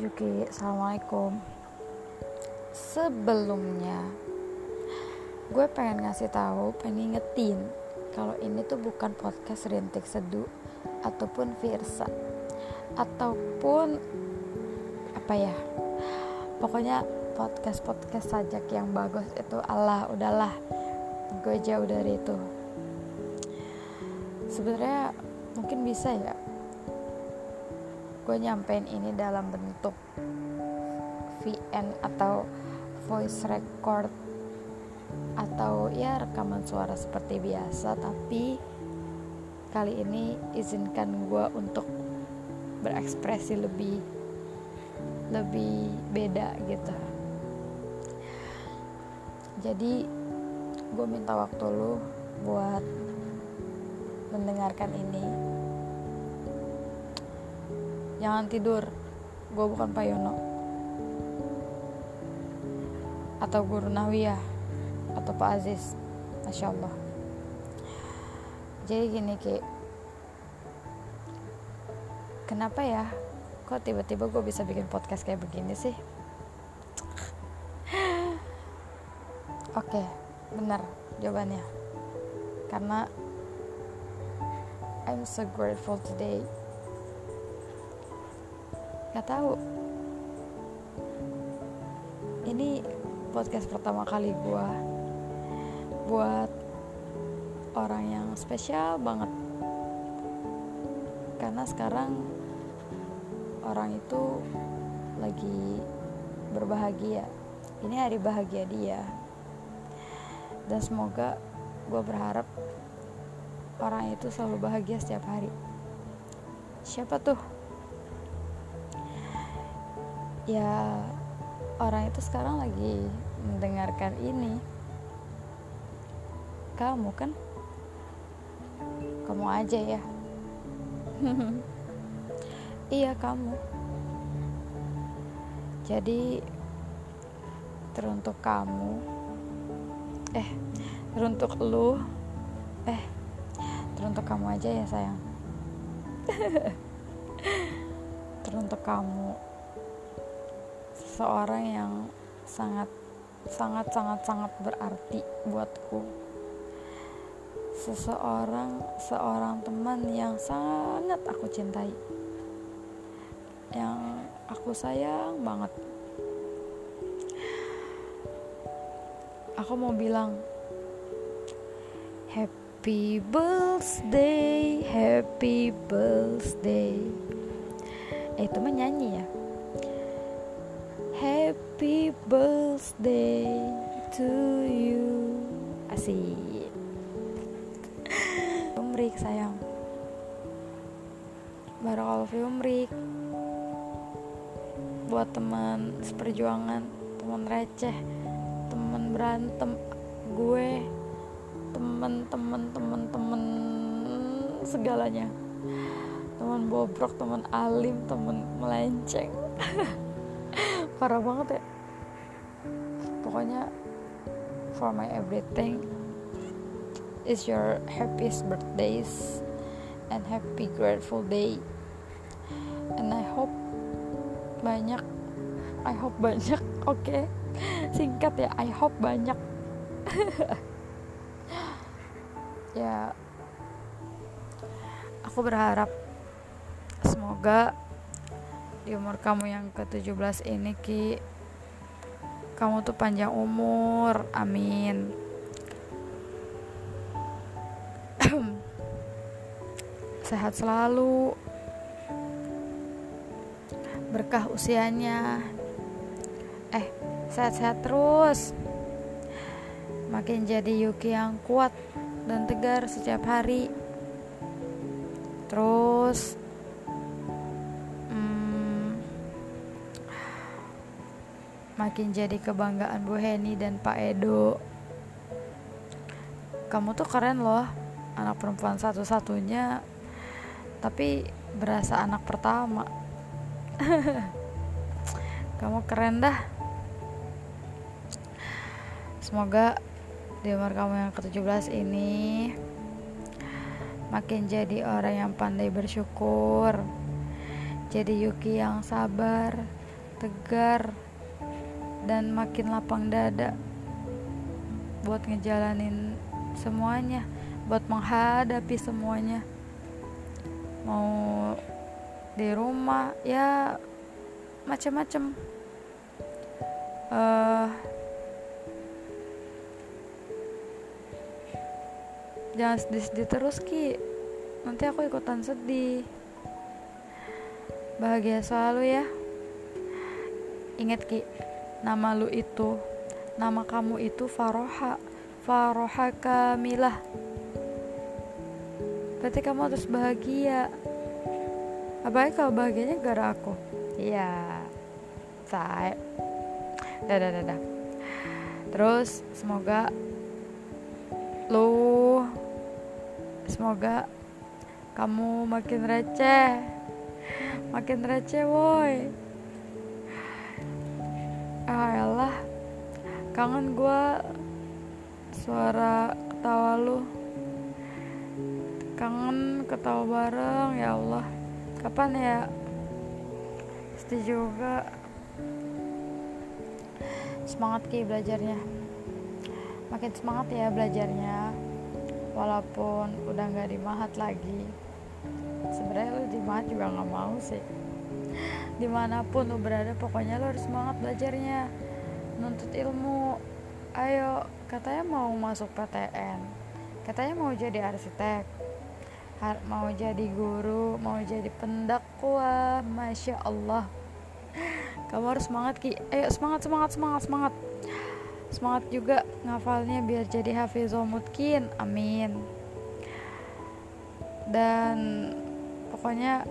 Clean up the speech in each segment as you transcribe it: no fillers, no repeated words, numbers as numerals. Yuki, assalamualaikum. Sebelumnya gue pengen ngasih tahu, pengen ngingetin kalau ini tuh bukan podcast Rintik Sedu ataupun Virsa ataupun apa ya, pokoknya podcast sajak yang bagus itu udahlah gue jauh dari itu. Sebenarnya mungkin bisa ya gue nyampein ini dalam bentuk VN atau voice record atau ya rekaman suara seperti biasa, tapi kali ini izinkan gue untuk berekspresi lebih beda gitu. Jadi gue minta waktu lu buat mendengarkan ini. Jangan tidur, gue bukan Pak Yono atau Guru Nahwiyah atau Pak Aziz, Masya Allah. Jadi gini Ki, kenapa ya kok tiba-tiba gue bisa bikin podcast kayak begini sih? Oke, benar jawabannya, karena I'm so grateful today. Gak tahu, ini podcast pertama kali gue buat orang yang spesial banget, karena sekarang orang itu lagi berbahagia, ini hari bahagia dia, dan semoga gue berharap orang itu selalu bahagia setiap hari. Siapa tuh? Ya orang itu sekarang lagi mendengarkan ini. Kamu kan? Kamu aja ya. Iya, kamu. Jadi teruntuk kamu. Teruntuk lu. Teruntuk kamu aja ya, sayang. Teruntuk kamu, seorang yang sangat berarti buatku, seorang teman yang sangat aku cintai, yang aku sayang banget. Aku mau bilang happy birthday. Itu menyanyi ya. Happy birthday to you. Asik. Umrik sayang, Barakallahu fi umrik. Buat teman seperjuangan, teman receh, teman berantem gue, teman segalanya, teman bobrok, teman alim, teman melenceng. Parah banget ya. Pokoknya for my everything is your happiest birthdays and happy grateful day. And I hope banyak. Oke. Singkat ya, I hope banyak. Ya. Aku berharap semoga di umur kamu yang ke-17 ini Ki, kamu tuh panjang umur, amin. Sehat selalu, berkah usianya, sehat-sehat terus, makin jadi Yuki yang kuat dan tegar setiap hari. Terus makin jadi kebanggaan Bu Heni dan Pak Edo. Kamu tuh keren loh, anak perempuan satu-satunya, tapi berasa anak pertama. Kamu keren dah. Semoga di umur kamu yang ke-17 ini makin jadi orang yang pandai bersyukur, jadi Yuki yang sabar, tegar dan makin lapang dada buat ngejalanin semuanya, buat menghadapi semuanya. Mau di rumah ya macam-macam. Jangan sedih-sedih terus, Ki. Nanti aku ikutan sedih. Bahagia selalu ya. Ingat, Ki, nama lu itu, nama kamu itu Faroha, Faroha Kamilah. Berarti kamu harus bahagia. Apalagi kalau bahagianya gara aku. Iya. Say. Dadah. Terus semoga kamu makin receh woy. Ayolah, kangen gue suara ketawa lu, kangen ketawa bareng. Ya Allah, kapan ya pasti juga. Semangat Ki belajarnya, makin semangat ya belajarnya, walaupun udah gak di Mahat lagi. Sebenarnya lu di Mahat juga gak mau sih, dimanapun lu berada pokoknya lu harus semangat belajarnya, nuntut ilmu. Ayo, katanya mau masuk PTN, katanya mau jadi arsitek, mau jadi guru, mau jadi pendakwah. Masya Allah, kamu harus semangat, Ki. Ayo semangat juga ngafalnya biar jadi hafizul mutkin. Amin. Dan pokoknya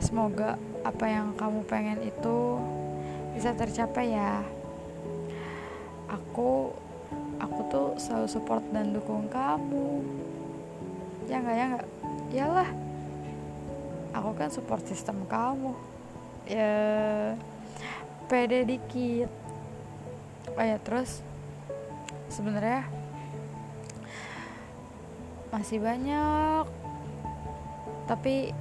semoga apa yang kamu pengen itu bisa tercapai ya. Aku tuh selalu support dan dukung kamu. Ya enggak. Iyalah, aku kan support sistem kamu. Ya, pede dikit. Oh ya, terus sebenarnya masih banyak, tapi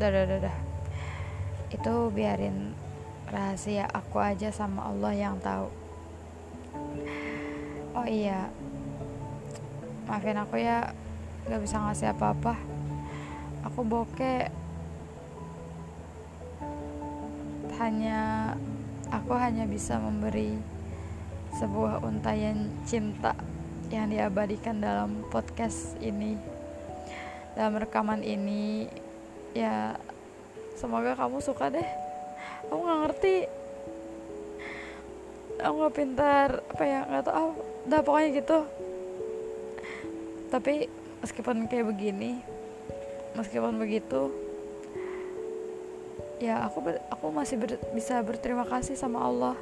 dah. Itu biarin rahasia aku aja sama Allah yang tahu. Oh iya, maafin aku ya, gak bisa ngasih apa-apa. Aku bokeh. Aku hanya bisa memberi sebuah untayan cinta yang diabadikan dalam podcast ini, dalam rekaman ini ya. Semoga kamu suka deh. Aku nggak ngerti, aku nggak pintar, apa ya, nggak tahu dah pokoknya gitu. Tapi meskipun kayak begini, meskipun begitu ya, aku masih bisa berterima kasih sama Allah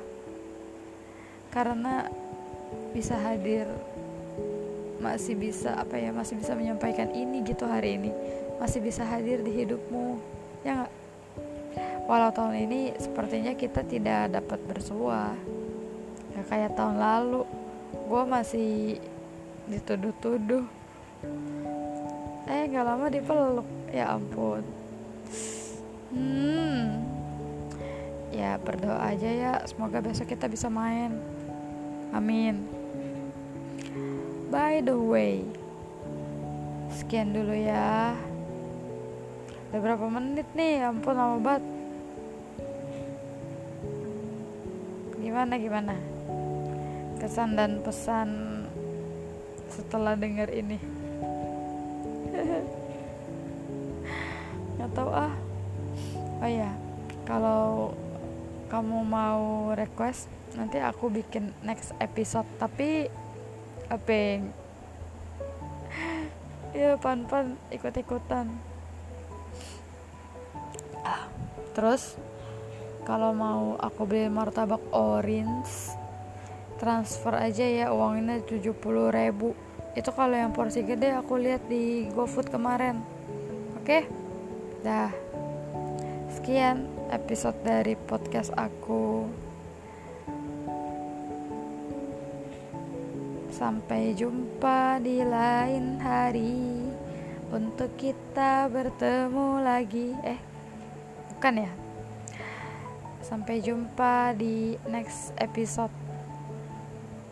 karena bisa hadir, masih bisa menyampaikan ini gitu hari ini, masih bisa hadir di hidupmu ya nggak. Walau tahun ini sepertinya kita tidak dapat bersua ya, kayak tahun lalu gue masih dituduh-tuduh, nggak lama dipeluk. Ya ampun. Ya berdoa aja ya, semoga besok kita bisa main. Amin. By the way, sekian dulu ya. Udah berapa menit nih? Ampun lama banget. Gimana kesan dan pesan setelah dengar ini? Nggak tahu ah. Oh ya, kalau kamu mau request, nanti aku bikin next episode. Tapi apa? Ya pan-pan ikut-ikutan. Terus kalau mau aku beli martabak orange, transfer aja ya uangnya 70.000. Itu kalau yang porsi gede, aku lihat di GoFood kemarin. Oke? Dah. Sekian episode dari podcast aku. Sampai jumpa di lain hari untuk kita bertemu lagi. Bukan ya? Sampai jumpa di next episode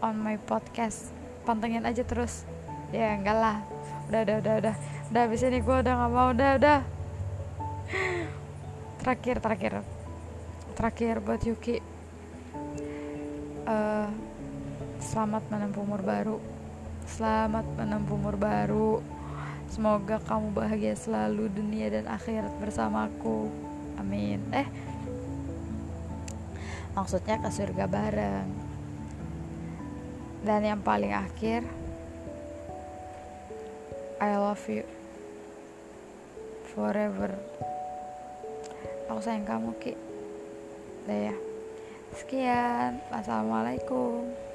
on my podcast. Pantengin aja terus. Ya enggak lah. Udah. Udah abis ini gue udah gak mau. Udah. Terakhir buat Yuki. Selamat menempuh umur baru. Semoga kamu bahagia selalu dunia dan akhirat bersamaku. Amin. Maksudnya ke surga bareng. Dan yang paling akhir, I love you forever. Aku sayang kamu, Ki. Udah ya. Sekian. Assalamualaikum.